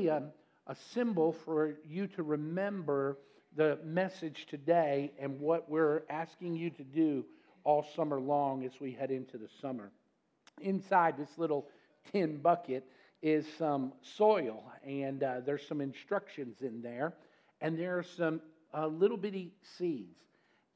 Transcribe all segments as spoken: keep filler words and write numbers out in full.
really a, a symbol for you to remember the message today and what we're asking you to do all summer long as we head into the summer. Inside this little tin bucket is some soil, and uh, there's some instructions in there, and there are some uh, little bitty seeds.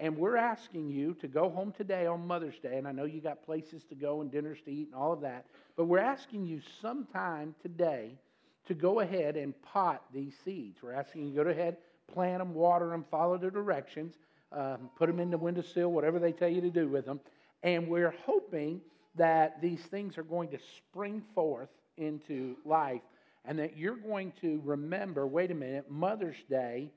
And we're asking you to go home today on Mother's Day, and I know you got places to go and dinners to eat and all of that, but we're asking you sometime today to go ahead and pot these seeds. We're asking you to go ahead, plant them, water them, follow the directions, um, put them in the windowsill, whatever they tell you to do with them. And we're hoping that these things are going to spring forth into life and that you're going to remember, wait a minute, Mother's Day,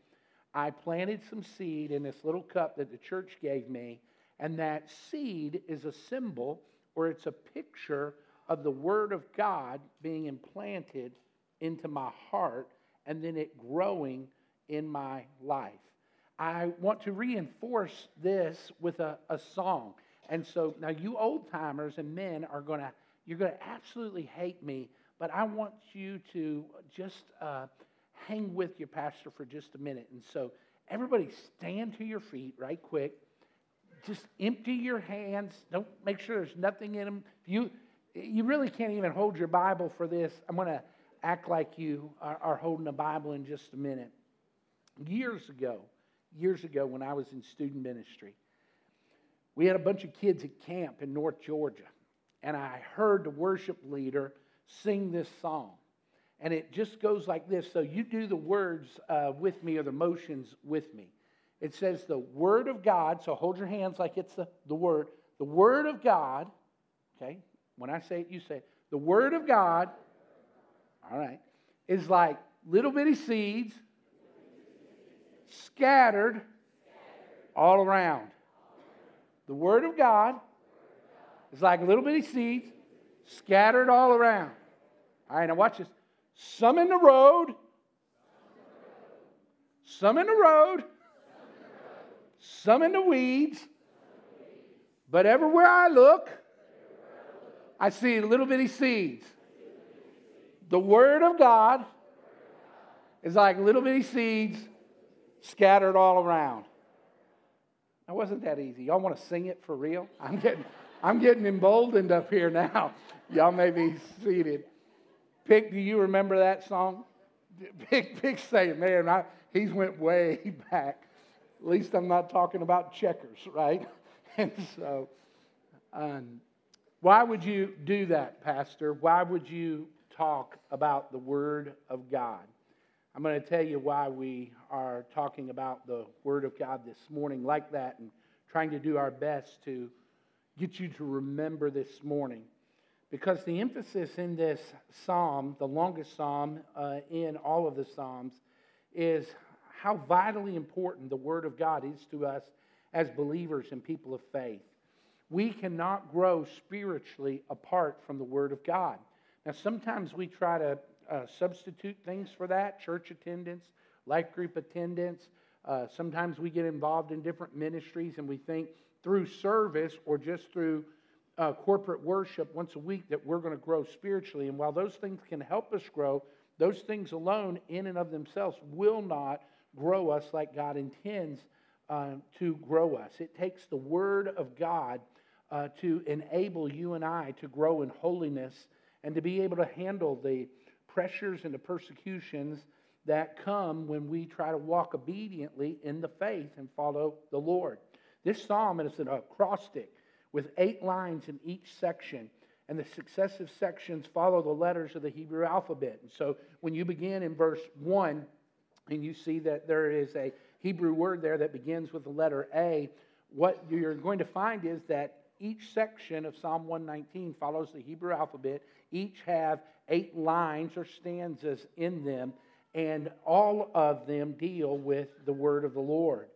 I planted some seed in this little cup that the church gave me, and that seed is a symbol, or it's a picture of the Word of God being implanted into my heart and then it growing in my life. I want to reinforce this with a, a song. And so now you old timers and men are going to, you're going to absolutely hate me, but I want you to just uh, hang with your pastor for just a minute. And so everybody stand to your feet right quick. Just empty your hands. Don't make sure there's nothing in them. You, you really can't even hold your Bible for this. I'm going to act like you are, are holding a Bible in just a minute. Years ago, years ago when I was in student ministry, we had a bunch of kids at camp in North Georgia. And I heard the worship leader sing this song. And it just goes like this. So you do the words uh, with me or the motions with me. It says the Word of God. So hold your hands like it's the, the Word. The Word of God. Okay. When I say it, you say it. The Word of God. All right. Is like little bitty seeds scattered, scattered. All around. The Word of God is like little bitty seeds scattered all around. All right, now watch this. Some in the road. Some in the road. Some in the weeds. But everywhere I look, I see little bitty seeds. The Word of God is like little bitty seeds scattered all around. Now, wasn't that easy? Y'all want to sing it for real? I'm getting, I'm getting emboldened up here now. Y'all may be seated. Pick, do you remember that song? Pick, Pick saying, man, I, he's went way back. At least I'm not talking about checkers, right? And so, um, why would you do that, Pastor? Why would you talk about the Word of God? I'm going to tell you why we are talking about the Word of God this morning like that and trying to do our best to get you to remember this morning. Because the emphasis in this psalm, the longest psalm uh, in all of the Psalms, is how vitally important the Word of God is to us as believers and people of faith. We cannot grow spiritually apart from the Word of God. Now, sometimes we try to Uh, substitute things for that, church attendance, life group attendance. Uh, sometimes we get involved in different ministries and we think through service or just through uh, corporate worship once a week that we're going to grow spiritually. And while those things can help us grow, those things alone in and of themselves will not grow us like God intends uh, to grow us. It takes the Word of God uh, to enable you and I to grow in holiness and to be able to handle the pressures and the persecutions that come when we try to walk obediently in the faith and follow the Lord. This psalm is an acrostic with eight lines in each section, and the successive sections follow the letters of the Hebrew alphabet. And so when you begin in verse one, and you see that there is a Hebrew word there that begins with the letter A, what you're going to find is that each section of Psalm one nineteen follows the Hebrew alphabet. Each have eight lines or stanzas in them, and all of them deal with the word of the Lord.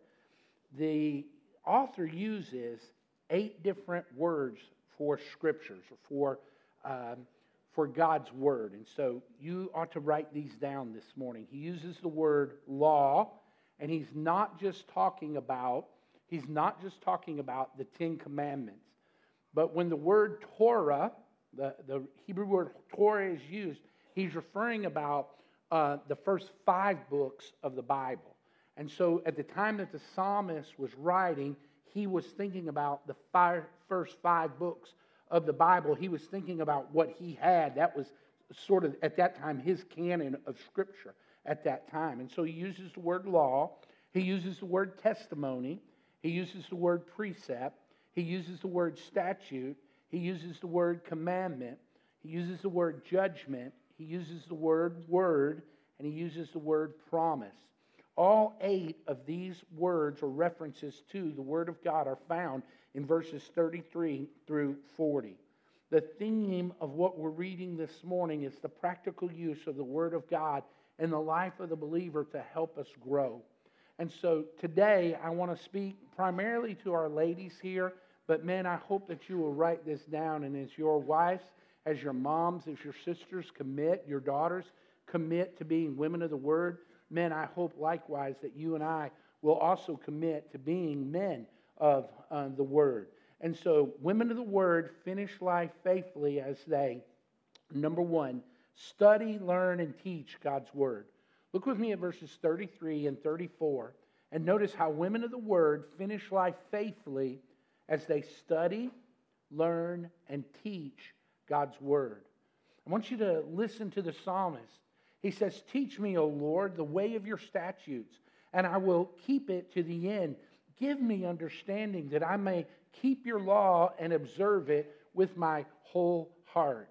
The author uses eight different words for scriptures, for um, for God's word. And so you ought to write these down this morning. He uses the word law, and he's not just talking about he's not just talking about the Ten Commandments, but when the word Torah, The, the Hebrew word Torah is used, he's referring about uh, the first five books of the Bible. And so at the time that the psalmist was writing, he was thinking about the five, first five books of the Bible. He was thinking about what he had. That was sort of, at that time, his canon of Scripture at that time. And so he uses the word law. He uses the word testimony. He uses the word precept. He uses the word statute. He uses the word commandment. He uses the word judgment. He uses the word word. And he uses the word promise. All eight of these words or references to the Word of God are found in verses thirty-three through forty. The theme of what we're reading this morning is the practical use of the Word of God in the life of the believer to help us grow. And so today I want to speak primarily to our ladies here, but men, I hope that you will write this down, and as your wives, as your moms, as your sisters commit, your daughters commit to being women of the Word, men, I hope likewise that you and I will also commit to being men of uh, the Word. And so women of the Word finish life faithfully as they, number one, study, learn, and teach God's Word. Look with me at verses thirty-three and thirty-four, and notice how women of the Word finish life faithfully as they study, learn, and teach God's Word. I want you to listen to the psalmist. He says, "Teach me, O Lord, the way of your statutes, and I will keep it to the end. Give me understanding that I may keep your law and observe it with my whole heart."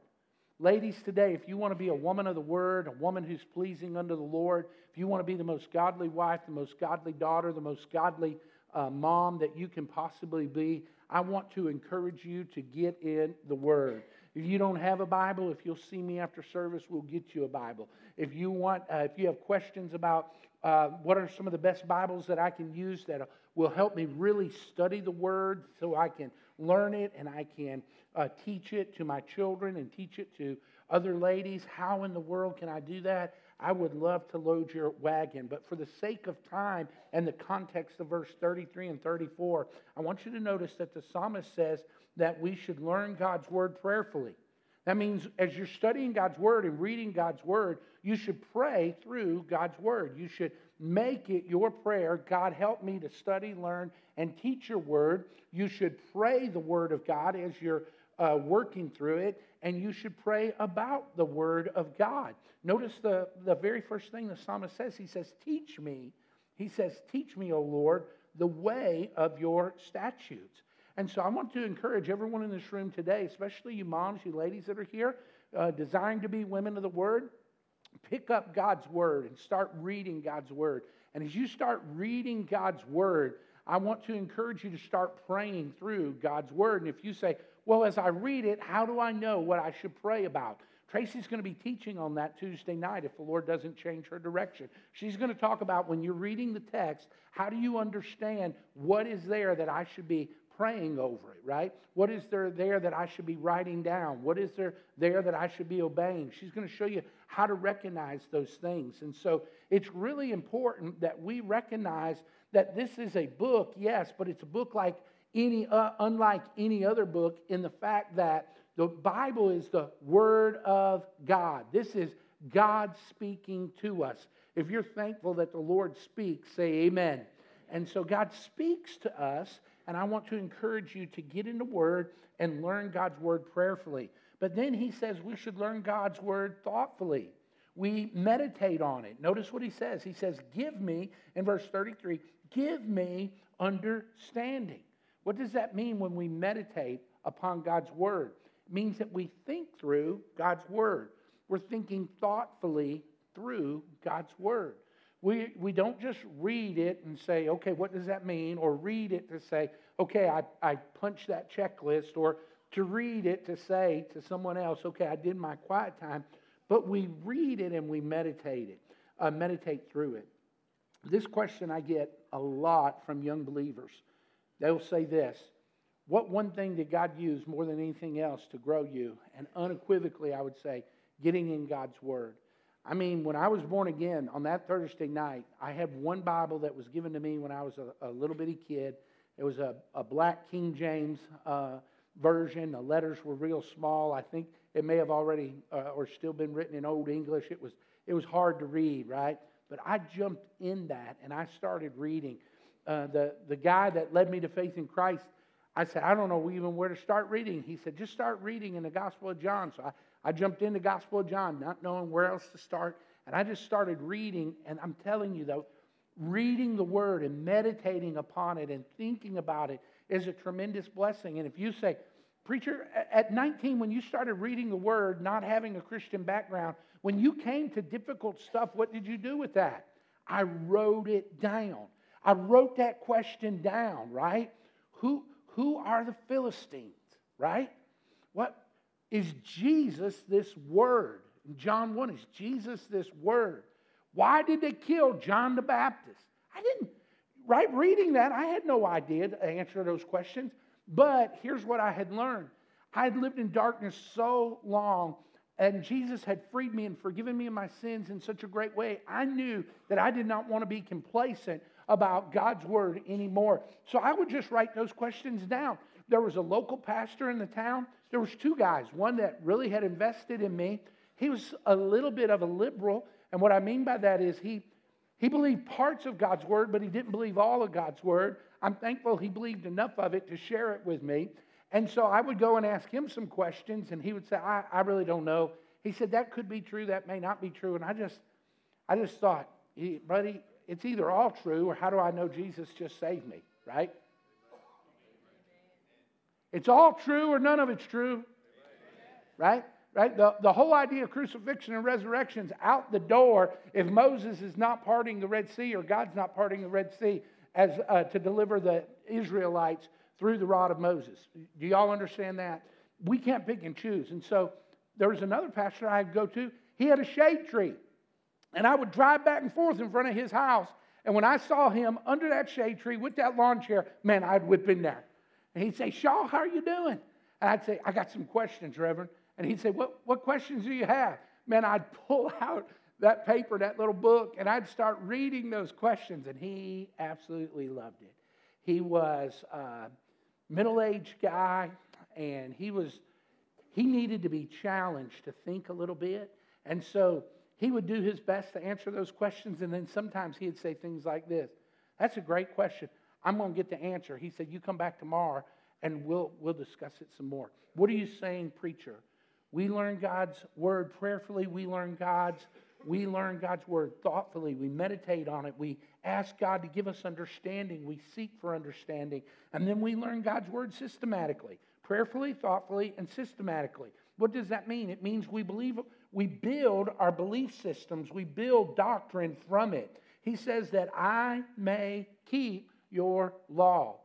Ladies, today, if you want to be a woman of the Word, a woman who's pleasing unto the Lord, if you want to be the most godly wife, the most godly daughter, the most godly uh, mom that you can possibly be, I want to encourage you to get in the Word. If you don't have a Bible, if you'll see me after service, we'll get you a Bible. If you want, uh, if you have questions about uh, what are some of the best Bibles that I can use that will help me really study the Word so I can learn it and I can uh, teach it to my children and teach it to other ladies, how in the world can I do that? I would love to load your wagon. But for the sake of time and the context of verse thirty-three and thirty-four, I want you to notice that the psalmist says that we should learn God's Word prayerfully. That means as you're studying God's Word and reading God's Word, you should pray through God's Word. You should make it your prayer, God, help me to study, learn, and teach your Word. You should pray the Word of God as you're Uh, working through it, and you should pray about the Word of God. Notice the, the very first thing the psalmist says. He says, teach me. He says, teach me, O Lord, the way of your statutes. And so I want to encourage everyone in this room today, especially you moms, you ladies that are here, uh, desiring to be women of the Word, pick up God's Word and start reading God's Word. And as you start reading God's Word, I want to encourage you to start praying through God's Word. And if you say, well, as I read it, how do I know what I should pray about? Tracy's going to be teaching on that Tuesday night if the Lord doesn't change her direction. She's going to talk about when you're reading the text, how do you understand what is there that I should be praying over it, right? What is there there that I should be writing down? What is there there that I should be obeying? She's going to show you how to recognize those things. And so it's really important that we recognize that this is a book, yes, but it's a book like Any, uh, unlike any other book in the fact that the Bible is the Word of God. This is God speaking to us. If you're thankful that the Lord speaks, say amen. And so God speaks to us, and I want to encourage you to get in the Word and learn God's Word prayerfully. But then he says we should learn God's Word thoughtfully. We meditate on it. Notice what he says. He says, give me, in verse thirty-three, give me understanding. What does that mean when we meditate upon God's Word? It means that we think through God's Word. We're thinking thoughtfully through God's Word. We, we don't just read it and say, okay, what does that mean? Or read it to say, okay, I, I punched that checklist. Or to read it to say to someone else, okay, I did my quiet time. But we read it and we meditate it, uh, meditate through it. This question I get a lot from young believers. They'll say this, what one thing did God use more than anything else to grow you? And unequivocally, I would say, getting in God's Word. I mean, when I was born again on that Thursday night, I had one Bible that was given to me when I was a, a little bitty kid. It was a, a black King James uh, version. The letters were real small. I think it may have already uh, or still been written in Old English. It was it was hard to read, right? But I jumped in that and I started reading. Uh, the, the guy that led me to faith in Christ, I said, I don't know even where to start reading. He said, just start reading in the Gospel of John. So I, I jumped into the Gospel of John, not knowing where else to start. And I just started reading. And I'm telling you, though, reading the Word and meditating upon it and thinking about it is a tremendous blessing. And if you say, preacher, at nineteen, when you started reading the Word, not having a Christian background, when you came to difficult stuff, what did you do with that? I wrote it down. I wrote that question down, right? Who who are the Philistines, right? What is Jesus this Word? John one, is Jesus this Word? Why did they kill John the Baptist? I didn't, right? Reading that, I had no idea to answer those questions. But here's what I had learned. I had lived in darkness so long, and Jesus had freed me and forgiven me of my sins in such a great way. I knew that I did not want to be complacent about God's Word anymore. So I would just write those questions down. There was a local pastor in the town. There was two guys, one that really had invested in me. He was a little bit of a liberal. And what I mean by that is he, he believed parts of God's Word, but he didn't believe all of God's Word. I'm thankful he believed enough of it to share it with me. And so I would go and ask him some questions, and he would say, I, I really don't know. He said, that could be true, that may not be true. And I just I just thought, buddy, it's either all true, or how do I know Jesus just saved me, right? It's all true or none of it's true, right? Right? The, the whole idea of crucifixion and resurrection is out the door if Moses is not parting the Red Sea, or God's not parting the Red Sea as uh, to deliver the Israelites through the rod of Moses. Do y'all understand that? We can't pick and choose. And so there was another pastor I'd go to. He had a shade tree. And I would drive back and forth in front of his house. And when I saw him under that shade tree with that lawn chair, man, I'd whip in there. And he'd say, Shaw, how are you doing? And I'd say, I got some questions, Reverend. And he'd say, what, what questions do you have? Man, I'd pull out that paper, that little book, and I'd start reading those questions, and he absolutely loved it. He was a middle-aged guy, and he was he needed to be challenged to think a little bit, and so he would do his best to answer those questions, and then sometimes he'd say things like this, that's a great question, I'm going to get the answer. He said, you come back tomorrow, and we'll we'll discuss it some more. What are you saying, preacher? We learn God's Word prayerfully, we learn God's We learn God's Word thoughtfully. We meditate on it. We ask God to give us understanding. We seek for understanding. And then we learn God's Word systematically, prayerfully, thoughtfully, and systematically. What does that mean? It means we believe, we build our belief systems. We build doctrine from it. He says that I may keep your law.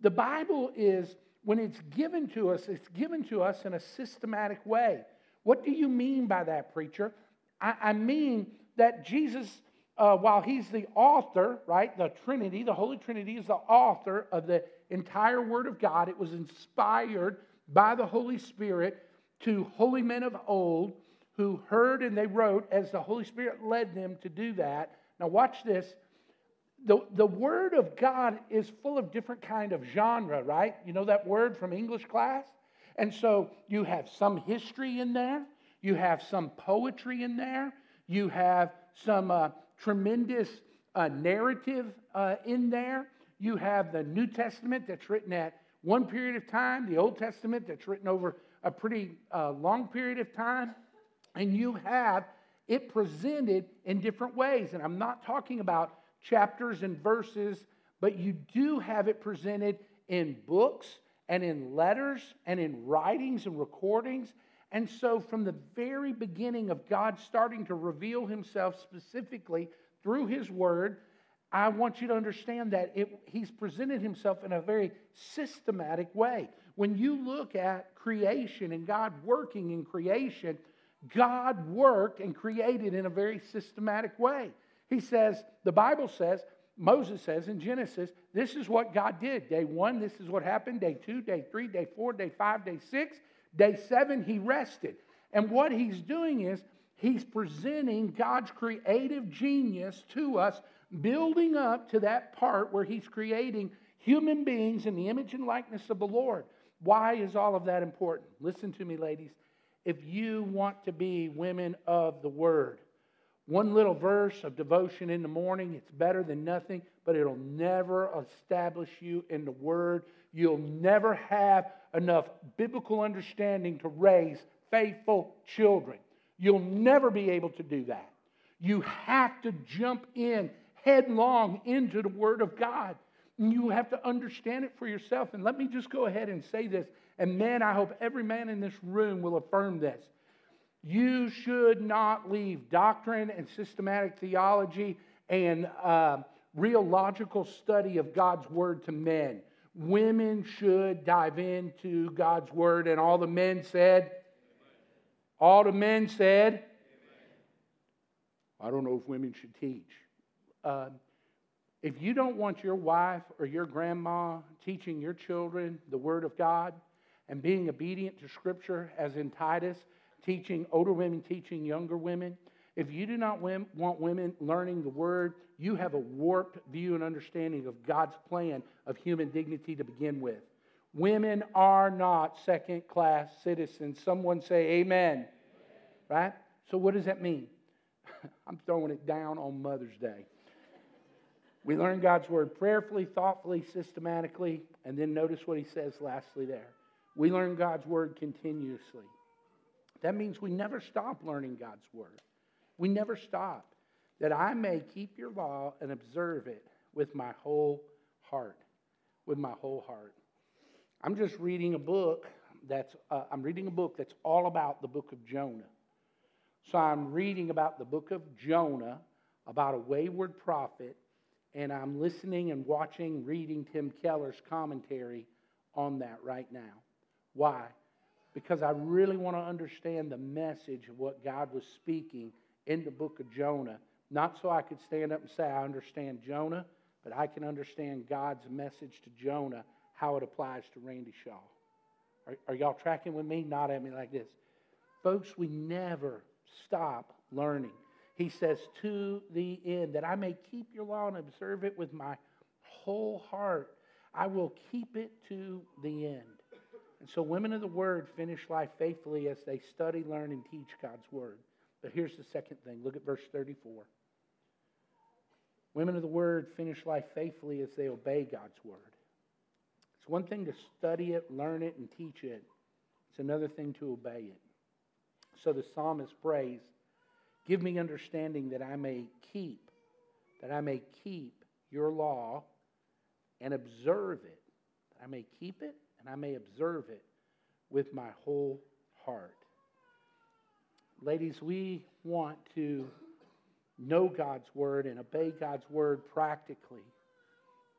The Bible is, when it's given to us, it's given to us in a systematic way. What do you mean by that, preacher? I mean that Jesus, uh, while he's the author, right, the Trinity, the Holy Trinity is the author of the entire Word of God. It was inspired by the Holy Spirit to holy men of old who heard and they wrote as the Holy Spirit led them to do that. Now watch this. The, the Word of God is full of different kind of genre, right? You know that word from English class? And so you have some history in there. You have some poetry in there. You have some uh, tremendous uh, narrative uh, in there. You have the New Testament that's written at one period of time, the Old Testament that's written over a pretty uh, long period of time. And you have it presented in different ways. And I'm not talking about chapters and verses, but you do have it presented in books and in letters and in writings and recordings. And so from the very beginning of God starting to reveal himself specifically through his Word, I want you to understand that it, he's presented himself in a very systematic way. When you look at creation and God working in creation, God worked and created in a very systematic way. He says, the Bible says, Moses says in Genesis, this is what God did. Day one, this is what happened. Day two, day three, day four, day five, day six. Day seven, he rested. And what he's doing is he's presenting God's creative genius to us, building up to that part where he's creating human beings in the image and likeness of the Lord. Why is all of that important? Listen to me, ladies. If you want to be women of the Word, One little verse of devotion in the morning, it's better than nothing, but it'll never establish you in the Word. You'll never have enough biblical understanding to raise faithful children. You'll never be able to do that. You have to jump in headlong into the Word of God. You have to understand it for yourself. And let me just go ahead and say this. And man, I hope every man in this room will affirm this. You should not leave doctrine and systematic theology and uh, real logical study of God's Word to men. Women should dive into God's Word. And all the men said, Amen. All the men said, Amen. I don't know if women should teach. Uh, if you don't want your wife or your grandma teaching your children the Word of God and being obedient to Scripture, as in Titus, teaching older women, teaching younger women. If you do not want women learning the Word, you have a warped view and understanding of God's plan of human dignity to begin with. Women are not second-class citizens. Someone say amen. Amen. Right? So what does that mean? I'm throwing it down on Mother's Day. We learn God's Word prayerfully, thoughtfully, systematically, and then notice what he says lastly there. We learn God's Word continuously. That means we never stop learning God's Word. We never stop. That I may keep your law and observe it with my whole heart. With my whole heart. I'm just reading a book that's, uh, I'm reading a book that's all about the book of Jonah. So I'm reading about the book of Jonah, about a wayward prophet, and I'm listening and watching, reading Tim Keller's commentary on that right now. Why? Because I really want to understand the message of what God was speaking in the book of Jonah. Not so I could stand up and say, I understand Jonah, but I can understand God's message to Jonah, how it applies to Randy Shaw. Are, are y'all tracking with me? Not at me like this. Folks, we never stop learning. He says, to the end, that I may keep your law and observe it with my whole heart. I will keep it to the end. And so women of the Word finish life faithfully as they study, learn, and teach God's Word. But here's the second thing. Look at verse thirty-four. Women of the Word finish life faithfully as they obey God's Word. It's one thing to study it, learn it, and teach it. It's another thing to obey it. So the psalmist prays, give me understanding that I may keep, that I may keep your law and observe it. That I may keep it. And I may observe it with my whole heart. Ladies, we want to know God's Word and obey God's Word practically,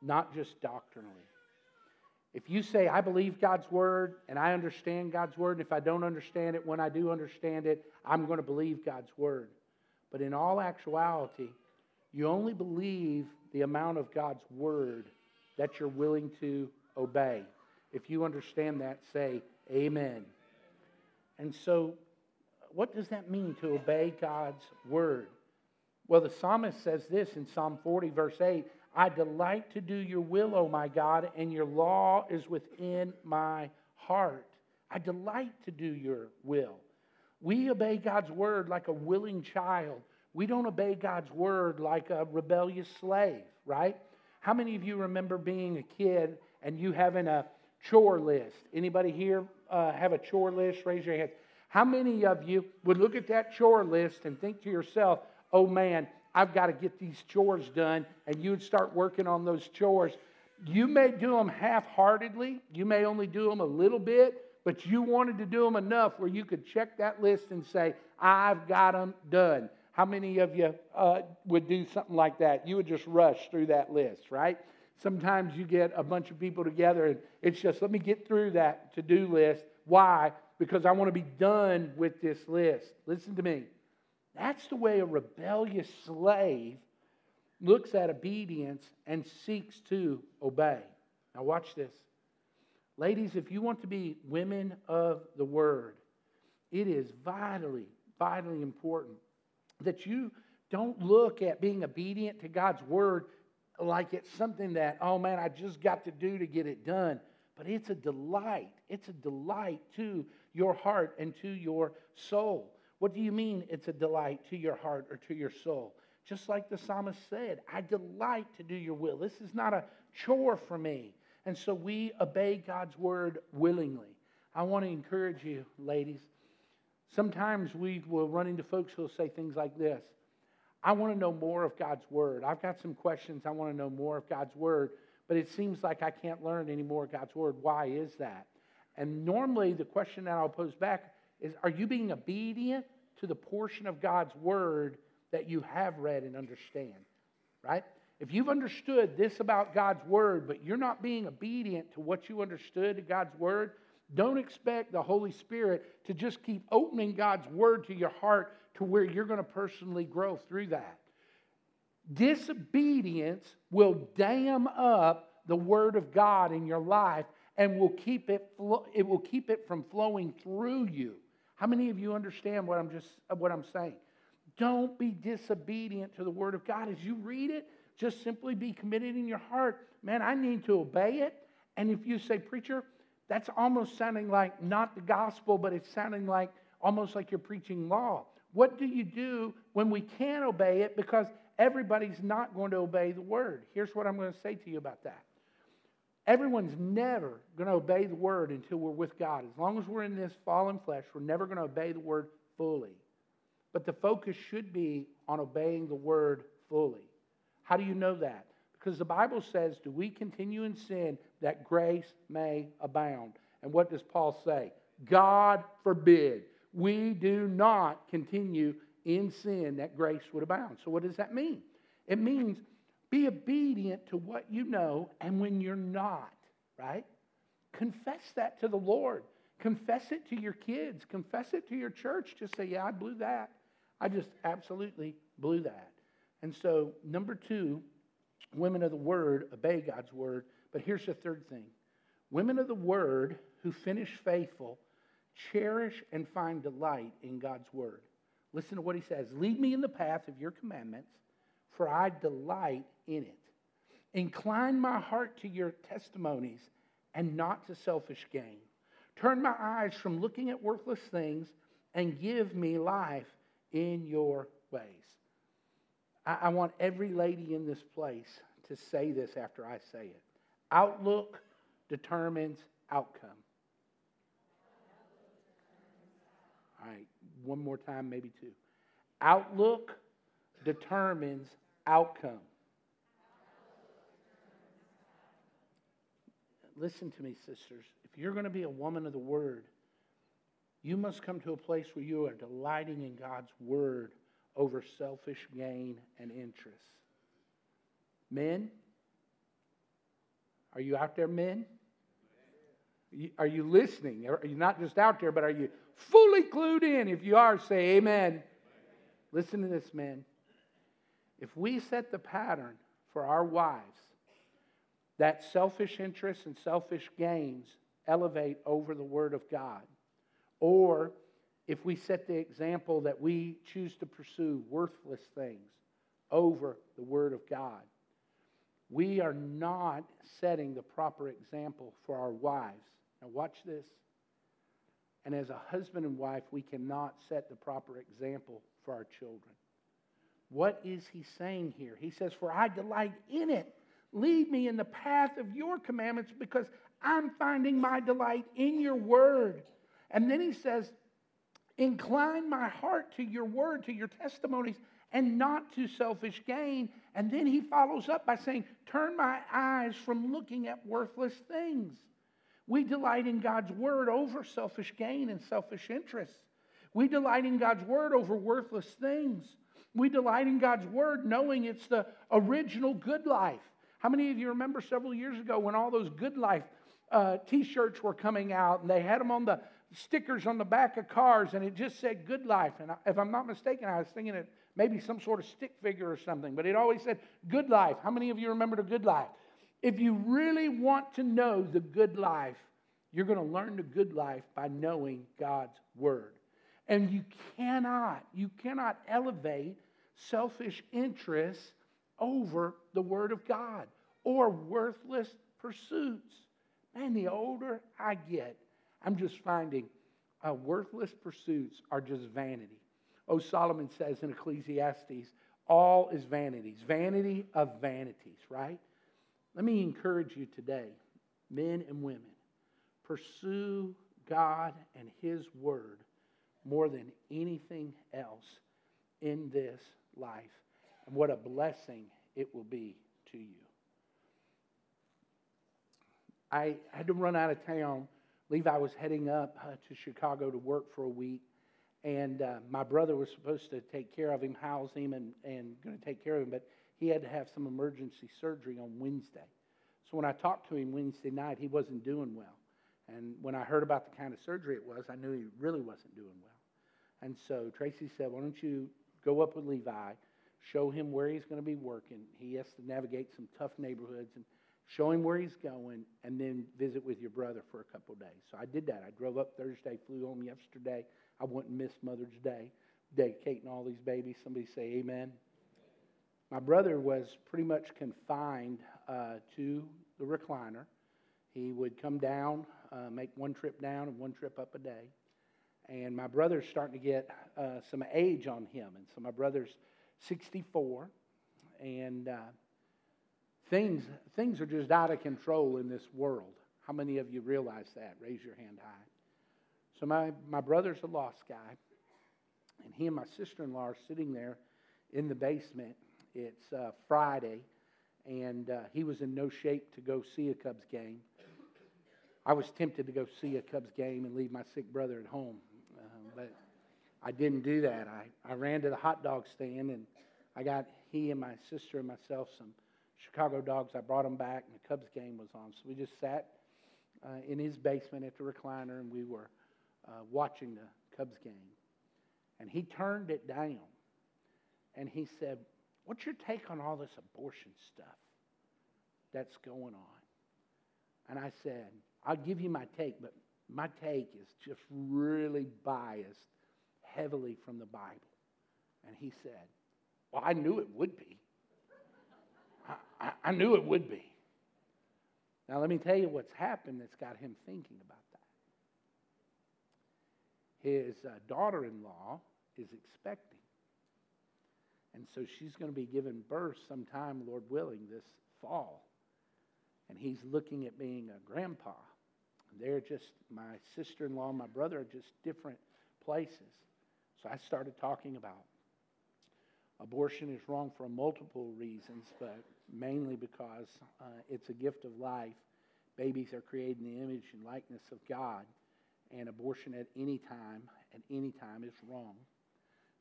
not just doctrinally. If you say, I believe God's Word and I understand God's Word, and if I don't understand it, when I do understand it, I'm going to believe God's Word. But in all actuality, you only believe the amount of God's Word that you're willing to obey. If you understand that, say, Amen. And so, what does that mean to obey God's Word? Well, the psalmist says this in Psalm forty, verse eight, I delight to do your will, O my God, and your law is within my heart. I delight to do your will. We obey God's Word like a willing child. We don't obey God's Word like a rebellious slave, right? How many of you remember being a kid and you having a chore list? Anybody here uh, have a chore list? Raise your hand. How many of you would look at that chore list and think to yourself, oh man, I've got to get these chores done, and you would start working on those chores. You may do them half-heartedly. You may only do them a little bit, but you wanted to do them enough where you could check that list and say, I've got them done. How many of you uh, would do something like that? You would just rush through that list, right? Sometimes you get a bunch of people together and it's just, let me get through that to-do list. Why? Because I want to be done with this list. Listen to me. That's the way a rebellious slave looks at obedience and seeks to obey. Now watch this. Ladies, if you want to be women of the Word, it is vitally, vitally important that you don't look at being obedient to God's Word like it's something that, oh man, I just got to do to get it done. But it's a delight. It's a delight to your heart and to your soul. What do you mean it's a delight to your heart or to your soul? Just like the psalmist said, I delight to do your will. This is not a chore for me. And so we obey God's word willingly. I want to encourage you, ladies. Sometimes we will run into folks who will say things like this. I want to know more of God's word. I've got some questions. I want to know more of God's word, but it seems like I can't learn any more of God's word. Why is that? And normally the question that I'll pose back is, are you being obedient to the portion of God's word that you have read and understand? Right? If you've understood this about God's word, but you're not being obedient to what you understood of God's word, don't expect the Holy Spirit to just keep opening God's word to your heart to where you're going to personally grow through that. Disobedience will dam up the word of God in your life and will keep it it will keep it from flowing through you. How many of you understand what I'm just what I'm saying? Don't be disobedient to the word of God. As you read it, just simply be committed in your heart. Man, I need to obey it. And if you say, preacher, that's almost sounding like not the gospel, but it's sounding like almost like you're preaching law. What do you do when we can't obey it because everybody's not going to obey the word? Here's what I'm going to say to you about that. Everyone's never going to obey the word until we're with God. As long as we're in this fallen flesh, we're never going to obey the word fully. But the focus should be on obeying the word fully. How do you know that? Because the Bible says, do we continue in sin that grace may abound? And what does Paul say? God forbid we do not continue in sin that grace would abound. So what does that mean? It means be obedient to what you know, and when you're not, right? Confess that to the Lord. Confess it to your kids. Confess it to your church. Just say, yeah, I blew that. I just absolutely blew that. And so number two, women of the word obey God's word. But here's the third thing. Women of the word who finish faithful cherish and find delight in God's word. Listen to what he says. Lead me in the path of your commandments, for I delight in it. Incline my heart to your testimonies and not to selfish gain. Turn my eyes from looking at worthless things and give me life in your ways. I, I want every lady in this place to say this after I say it. Outlook determines outcome. All right, one more time, maybe two. Outlook determines outcome. Listen to me, sisters. If you're going to be a woman of the word, you must come to a place where you are delighting in God's word over selfish gain and interests. Men, are you out there, men? Are you listening? Are you not just out there, but are you fully clued in? If you are, say amen. Amen. Listen to this, men. If we set the pattern for our wives that selfish interests and selfish gains elevate over the Word of God, or if we set the example that we choose to pursue worthless things over the Word of God, we are not setting the proper example for our wives. Now watch this. And as a husband and wife, we cannot set the proper example for our children. What is he saying here? He says, for I delight in it. Lead me in the path of your commandments because I'm finding my delight in your word. And then he says, incline my heart to your word, to your testimonies, and not to selfish gain. And then he follows up by saying, turn my eyes from looking at worthless things. We delight in God's word over selfish gain and selfish interests. We delight in God's word over worthless things. We delight in God's word knowing it's the original good life. How many of you remember several years ago when all those good life uh, t-shirts were coming out and they had them on the stickers on the back of cars and it just said good life? And I, if I'm not mistaken, I was thinking it maybe some sort of stick figure or something, but it always said good life. How many of you remember the good life? If you really want to know the good life, you're going to learn the good life by knowing God's word. And you cannot, you cannot elevate selfish interests over the word of God or worthless pursuits. Man, the older I get, I'm just finding uh, worthless pursuits are just vanity. Oh, Solomon says in Ecclesiastes, all is vanities, vanity of vanities, right? Let me encourage you today, men and women, pursue God and His Word more than anything else in this life. And what a blessing it will be to you. I had to run out of town. Levi was heading up uh, to Chicago to work for a week. And uh, my brother was supposed to take care of him, house him, and, and going to take care of him. But he had to have some emergency surgery on Wednesday. So when I talked to him Wednesday night, he wasn't doing well. And when I heard about the kind of surgery it was, I knew he really wasn't doing well. And so Tracy said, why don't you go up with Levi, show him where he's going to be working. He has to navigate some tough neighborhoods, and show him where he's going, and then visit with your brother for a couple of days. So I did that. I drove up Thursday, flew home yesterday. I wouldn't miss Mother's Day, dedicating all these babies. Somebody say amen. My brother was pretty much confined uh, to the recliner. He would come down, uh, make one trip down and one trip up a day. And my brother's starting to get uh, some age on him. And so my brother's sixty-four. And uh, things things are just out of control in this world. How many of you realize that? Raise your hand high. So my, my brother's a lost guy. And he and my sister-in-law are sitting there in the basement. It's uh, Friday. And uh, he was in no shape to go see a Cubs game. I was tempted to go see a Cubs game and leave my sick brother at home. Uh, but I didn't do that. I, I ran to the hot dog stand, and I got he and my sister and myself some Chicago dogs. I brought them back, and the Cubs game was on. So we just sat uh, in his basement at the recliner, and we were uh, watching the Cubs game. And he turned it down, and he said, what's your take on all this abortion stuff that's going on? And I said, I'll give you my take, but my take is just really biased heavily from the Bible. And he said, well, I knew it would be. I, I, I knew it would be. Now, let me tell you what's happened that's got him thinking about that. His uh, daughter-in-law is expecting. And so she's going to be given birth sometime, Lord willing, this fall. And he's looking at being a grandpa. They're just, my sister-in-law and my brother are just different places. So I started talking about abortion is wrong for multiple reasons, but mainly because uh, it's a gift of life. Babies are created in the image and likeness of God. And abortion at any time, at any time is wrong.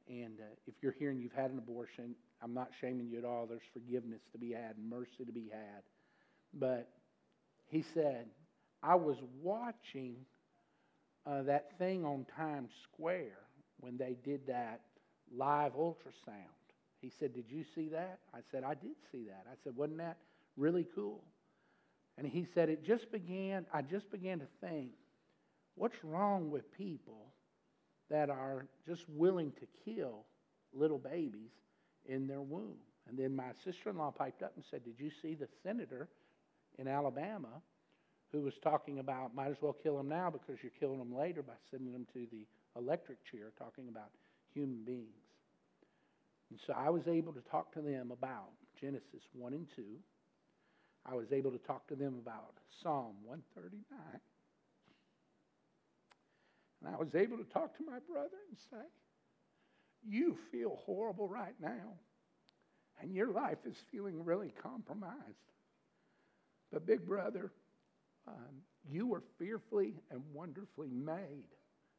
And uh, if you're here and you've had an abortion, I'm not shaming you at all. There's forgiveness to be had, mercy to be had. But he said, I was watching uh, that thing on Times Square when they did that live ultrasound. He said, did you see that? I said, I did see that. I said, wasn't that really cool? And he said, it just began, I just began to think, what's wrong with people that are just willing to kill little babies in their womb? And then my sister-in-law piped up and said, did you see the senator in Alabama who was talking about might as well kill them now because you're killing them later by sending them to the electric chair, talking about human beings? And so I was able to talk to them about Genesis one and two. I was able to talk to them about Psalm one thirty-nine. And I was able to talk to my brother and say, you feel horrible right now. And your life is feeling really compromised. But big brother, um, you were fearfully and wonderfully made,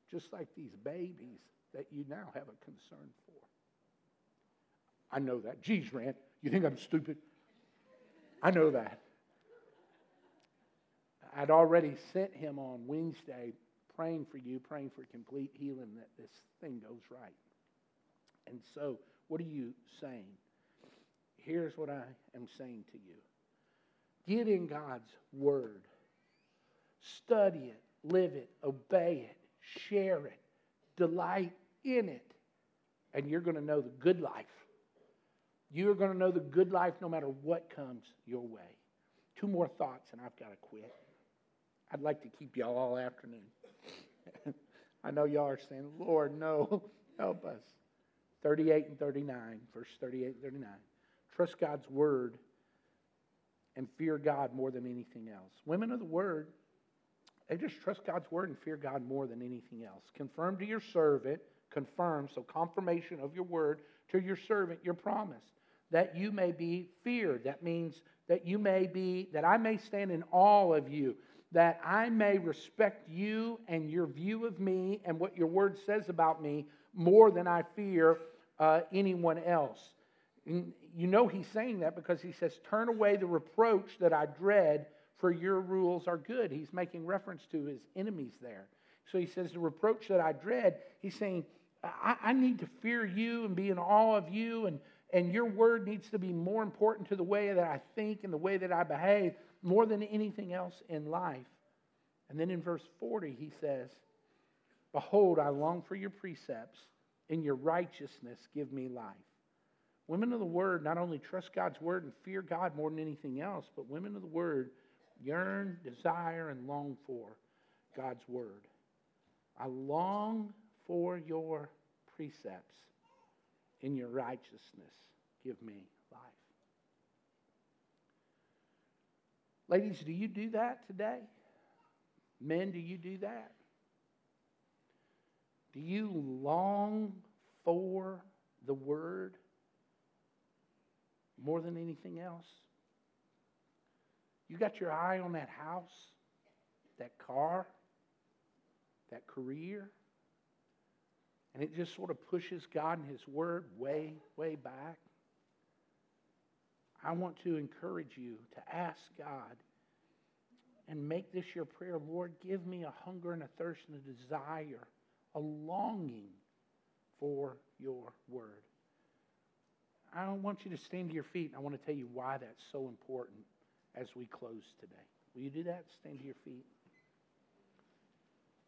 just like these babies that you now have a concern for. I know that. Geez, Rand, you think I'm stupid? I know that. I'd already sent him on Wednesday praying for you, praying for complete healing, that this thing goes right. And so, what are you saying? Here's what I am saying to you. Get in God's Word. Study it. Live it. Obey it. Share it. Delight in it. And you're going to know the good life. You're going to know the good life no matter what comes your way. Two more thoughts and I've got to quit. I'd like to keep y'all all afternoon. I know y'all are saying, Lord, no, help us. thirty-eight and thirty-nine, verse thirty-eight and thirty-nine. Trust God's word and fear God more than anything else. Women of the word, they just trust God's word and fear God more than anything else. Confirm to your servant, confirm, so confirmation of your word to your servant, your promise, that you may be feared. That means that you may be, that I may stand in awe of you, that I may respect you and your view of me and what your word says about me more than I fear uh, anyone else. And you know he's saying that because he says, turn away the reproach that I dread, for your rules are good. He's making reference to his enemies there. So he says, the reproach that I dread, he's saying, I, I need to fear you and be in awe of you, and, and your word needs to be more important to the way that I think and the way that I behave more than anything else in life. And then in verse forty, he says, behold, I long for your precepts. In your righteousness, give me life. Women of the word not only trust God's word and fear God more than anything else, but women of the word yearn, desire, and long for God's word. I long for your precepts. In your righteousness, give me life. Ladies, do you do that today? Men, do you do that? Do you long for the word more than anything else? You got your eye on that house, that car, that career, and it just sort of pushes God and His Word way, way back. I want to encourage you to ask God and make this your prayer. Lord, give me a hunger and a thirst and a desire, a longing for your word. I don't want you to stand to your feet, and I want to tell you why that's so important as we close today. Will you do that? Stand to your feet.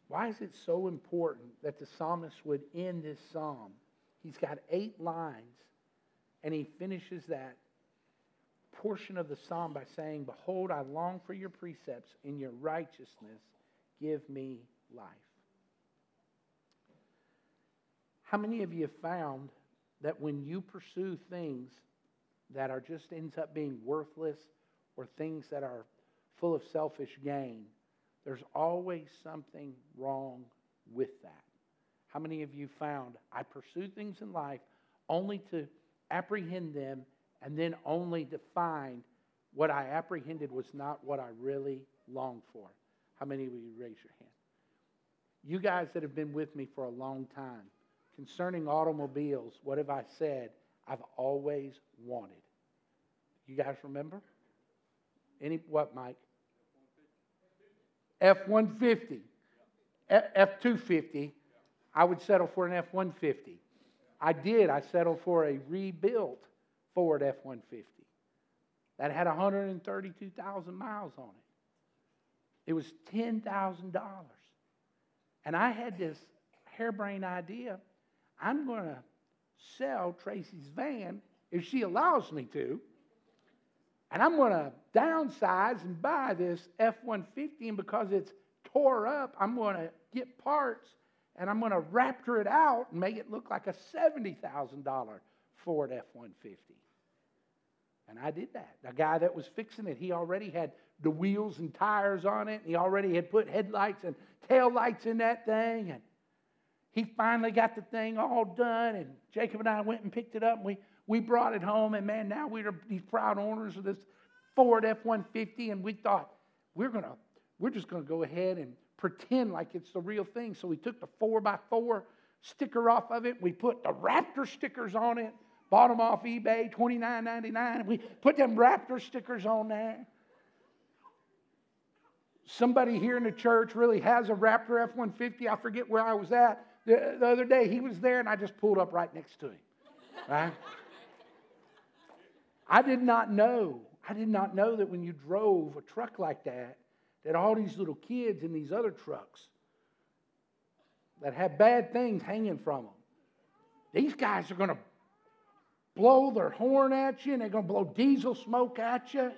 Why is it so important that the psalmist would end this psalm? He's got eight lines, and he finishes that portion of the psalm by saying, behold, I long for your precepts. In your righteousness, give me life. How many of you have found that when you pursue things that are just ends up being worthless or things that are full of selfish gain, there's always something wrong with that? How many of you found, I pursue things in life only to apprehend them and then only to find what I apprehended was not what I really longed for? How many of you raise your hand? You guys that have been with me for a long time, concerning automobiles, what have I said? I've always wanted. You guys remember? Any, what, Mike? F one fifty. F two fifty. I would settle for an F one fifty. I did. I settled for a rebuilt Ford F one fifty. That had one hundred thirty-two thousand miles on it. It was ten thousand dollars. And I had this harebrained idea. I'm going to sell Tracy's van if she allows me to. And I'm going to downsize and buy this F one fifty, and because it's tore up, I'm going to get parts, and I'm going to rapture it out and make it look like a seventy thousand dollars Ford F one fifty. And I did that. The guy that was fixing it, he already had the wheels and tires on it, and he already had put headlights and taillights in that thing, and he finally got the thing all done, and Jacob and I went and picked it up, and we We brought it home, and man, now we're these proud owners of this Ford F one fifty, and we thought, we're gonna, we're just going to go ahead and pretend like it's the real thing. So we took the four by four sticker off of it. We put the Raptor stickers on it, bought them off eBay, twenty-nine ninety-nine, and we put them Raptor stickers on there. Somebody here in the church really has a Raptor F one fifty. I forget where I was at the, the other day. He was there, and I just pulled up right next to him, right? I did not know, I did not know that when you drove a truck like that, that all these little kids in these other trucks that have bad things hanging from them, these guys are going to blow their horn at you, and they're going to blow diesel smoke at you.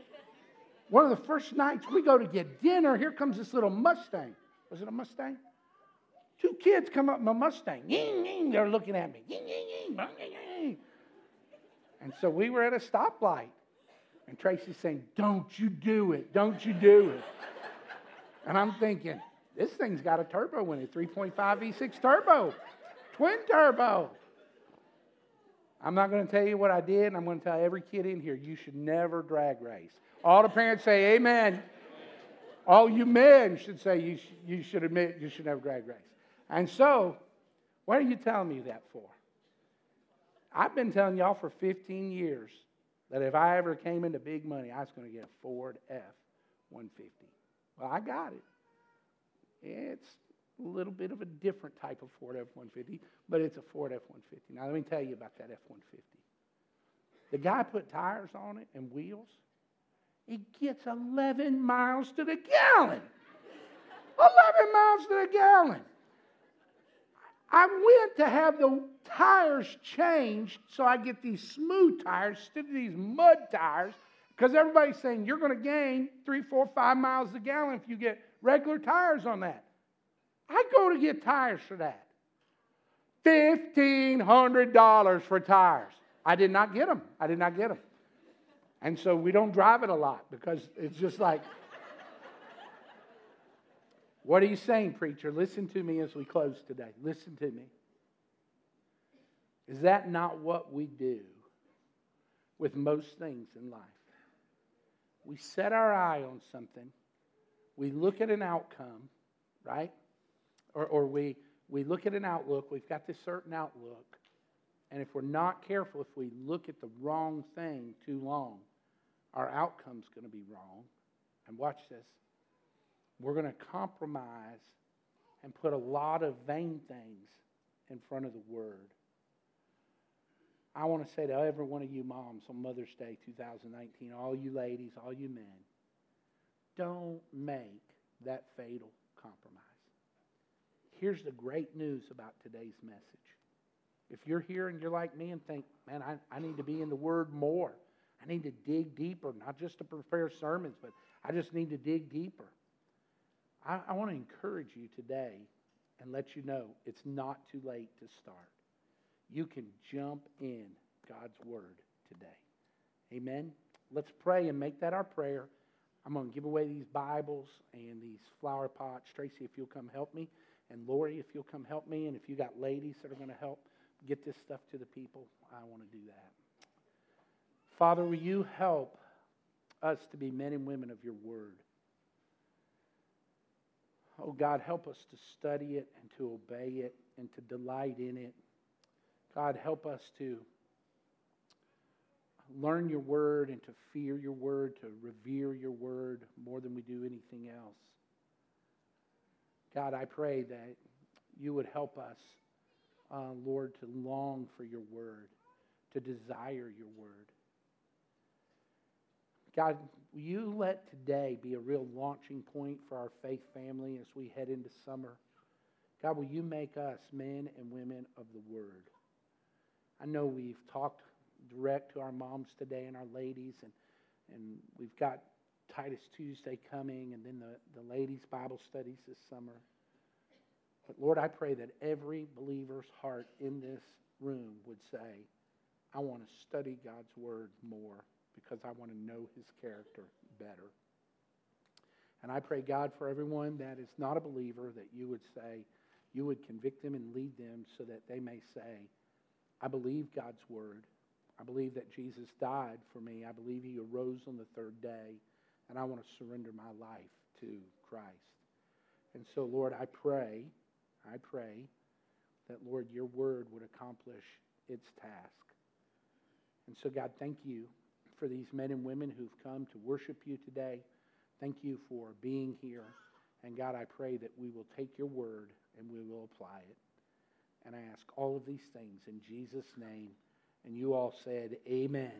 One of the first nights we go to get dinner, here comes this little Mustang. Was it a Mustang? Two kids come up in my Mustang. Ying, ying, they're looking at me. Ying, ying, ying, ying, ying. And so we were at a stoplight. And Tracy's saying, don't you do it. Don't you do it. And I'm thinking, this thing's got a turbo in it. three point five V six turbo. Twin turbo. I'm not going to tell you what I did, and I'm going to tell every kid in here, you should never drag race. All the parents say, amen. All you men should say, you, sh- you should admit you should never drag race. And so, what are you telling me that for? I've been telling y'all for fifteen years that if I ever came into big money, I was going to get a Ford F one fifty. Well, I got it. It's a little bit of a different type of Ford F one fifty, but it's a Ford F one fifty. Now, let me tell you about that F one fifty. The guy put tires on it and wheels. It gets eleven miles to the gallon. eleven miles to the gallon. I went to have the tires changed so I get these smooth tires instead of these mud tires because everybody's saying you're going to gain three, four, five miles a gallon if you get regular tires on that. I go to get tires for that. fifteen hundred dollars for tires. I did not get them. I did not get them. And so we don't drive it a lot because it's just like, what are you saying, preacher? Listen to me as we close today. Listen to me. Is that not what we do with most things in life? We set our eye on something. We look at an outcome, right? Or, or we, we look at an outlook. We've got this certain outlook. And if we're not careful, if we look at the wrong thing too long, our outcome's going to be wrong. And watch this. We're going to compromise and put a lot of vain things in front of the Word. I want to say to every one of you moms on Mother's Day two thousand nineteen, all you ladies, all you men, don't make that fatal compromise. Here's the great news about today's message. If you're here and you're like me and think, man, I, I need to be in the Word more. I need to dig deeper, not just to prepare sermons, but I just need to dig deeper. I, I want to encourage you today and let you know it's not too late to start. You can jump in God's Word today. Amen? Let's pray and make that our prayer. I'm going to give away these Bibles and these flower pots. Tracy, if you'll come help me. And Lori, if you'll come help me. And if you got ladies that are going to help get this stuff to the people, I want to do that. Father, will you help us to be men and women of your word? Oh, God, help us to study it and to obey it and to delight in it. God, help us to learn your word and to fear your word, to revere your word more than we do anything else. God, I pray that you would help us, uh, Lord, to long for your word, to desire your word. God, will you let today be a real launching point for our faith family as we head into summer? God, will you make us men and women of the word? I know we've talked direct to our moms today and our ladies, and, and we've got Titus Tuesday coming and then the, the ladies' Bible studies this summer. But Lord, I pray that every believer's heart in this room would say, I want to study God's Word more because I want to know His character better. And I pray, God, for everyone that is not a believer, that you would say, you would convict them and lead them so that they may say, I believe God's Word. I believe that Jesus died for me. I believe He arose on the third day. And I want to surrender my life to Christ. And so, Lord, I pray, I pray that, Lord, your word would accomplish its task. And so, God, thank you for these men and women who've come to worship you today. Thank you for being here. And, God, I pray that we will take your word and we will apply it. And I ask all of these things in Jesus' name. And you all said, amen.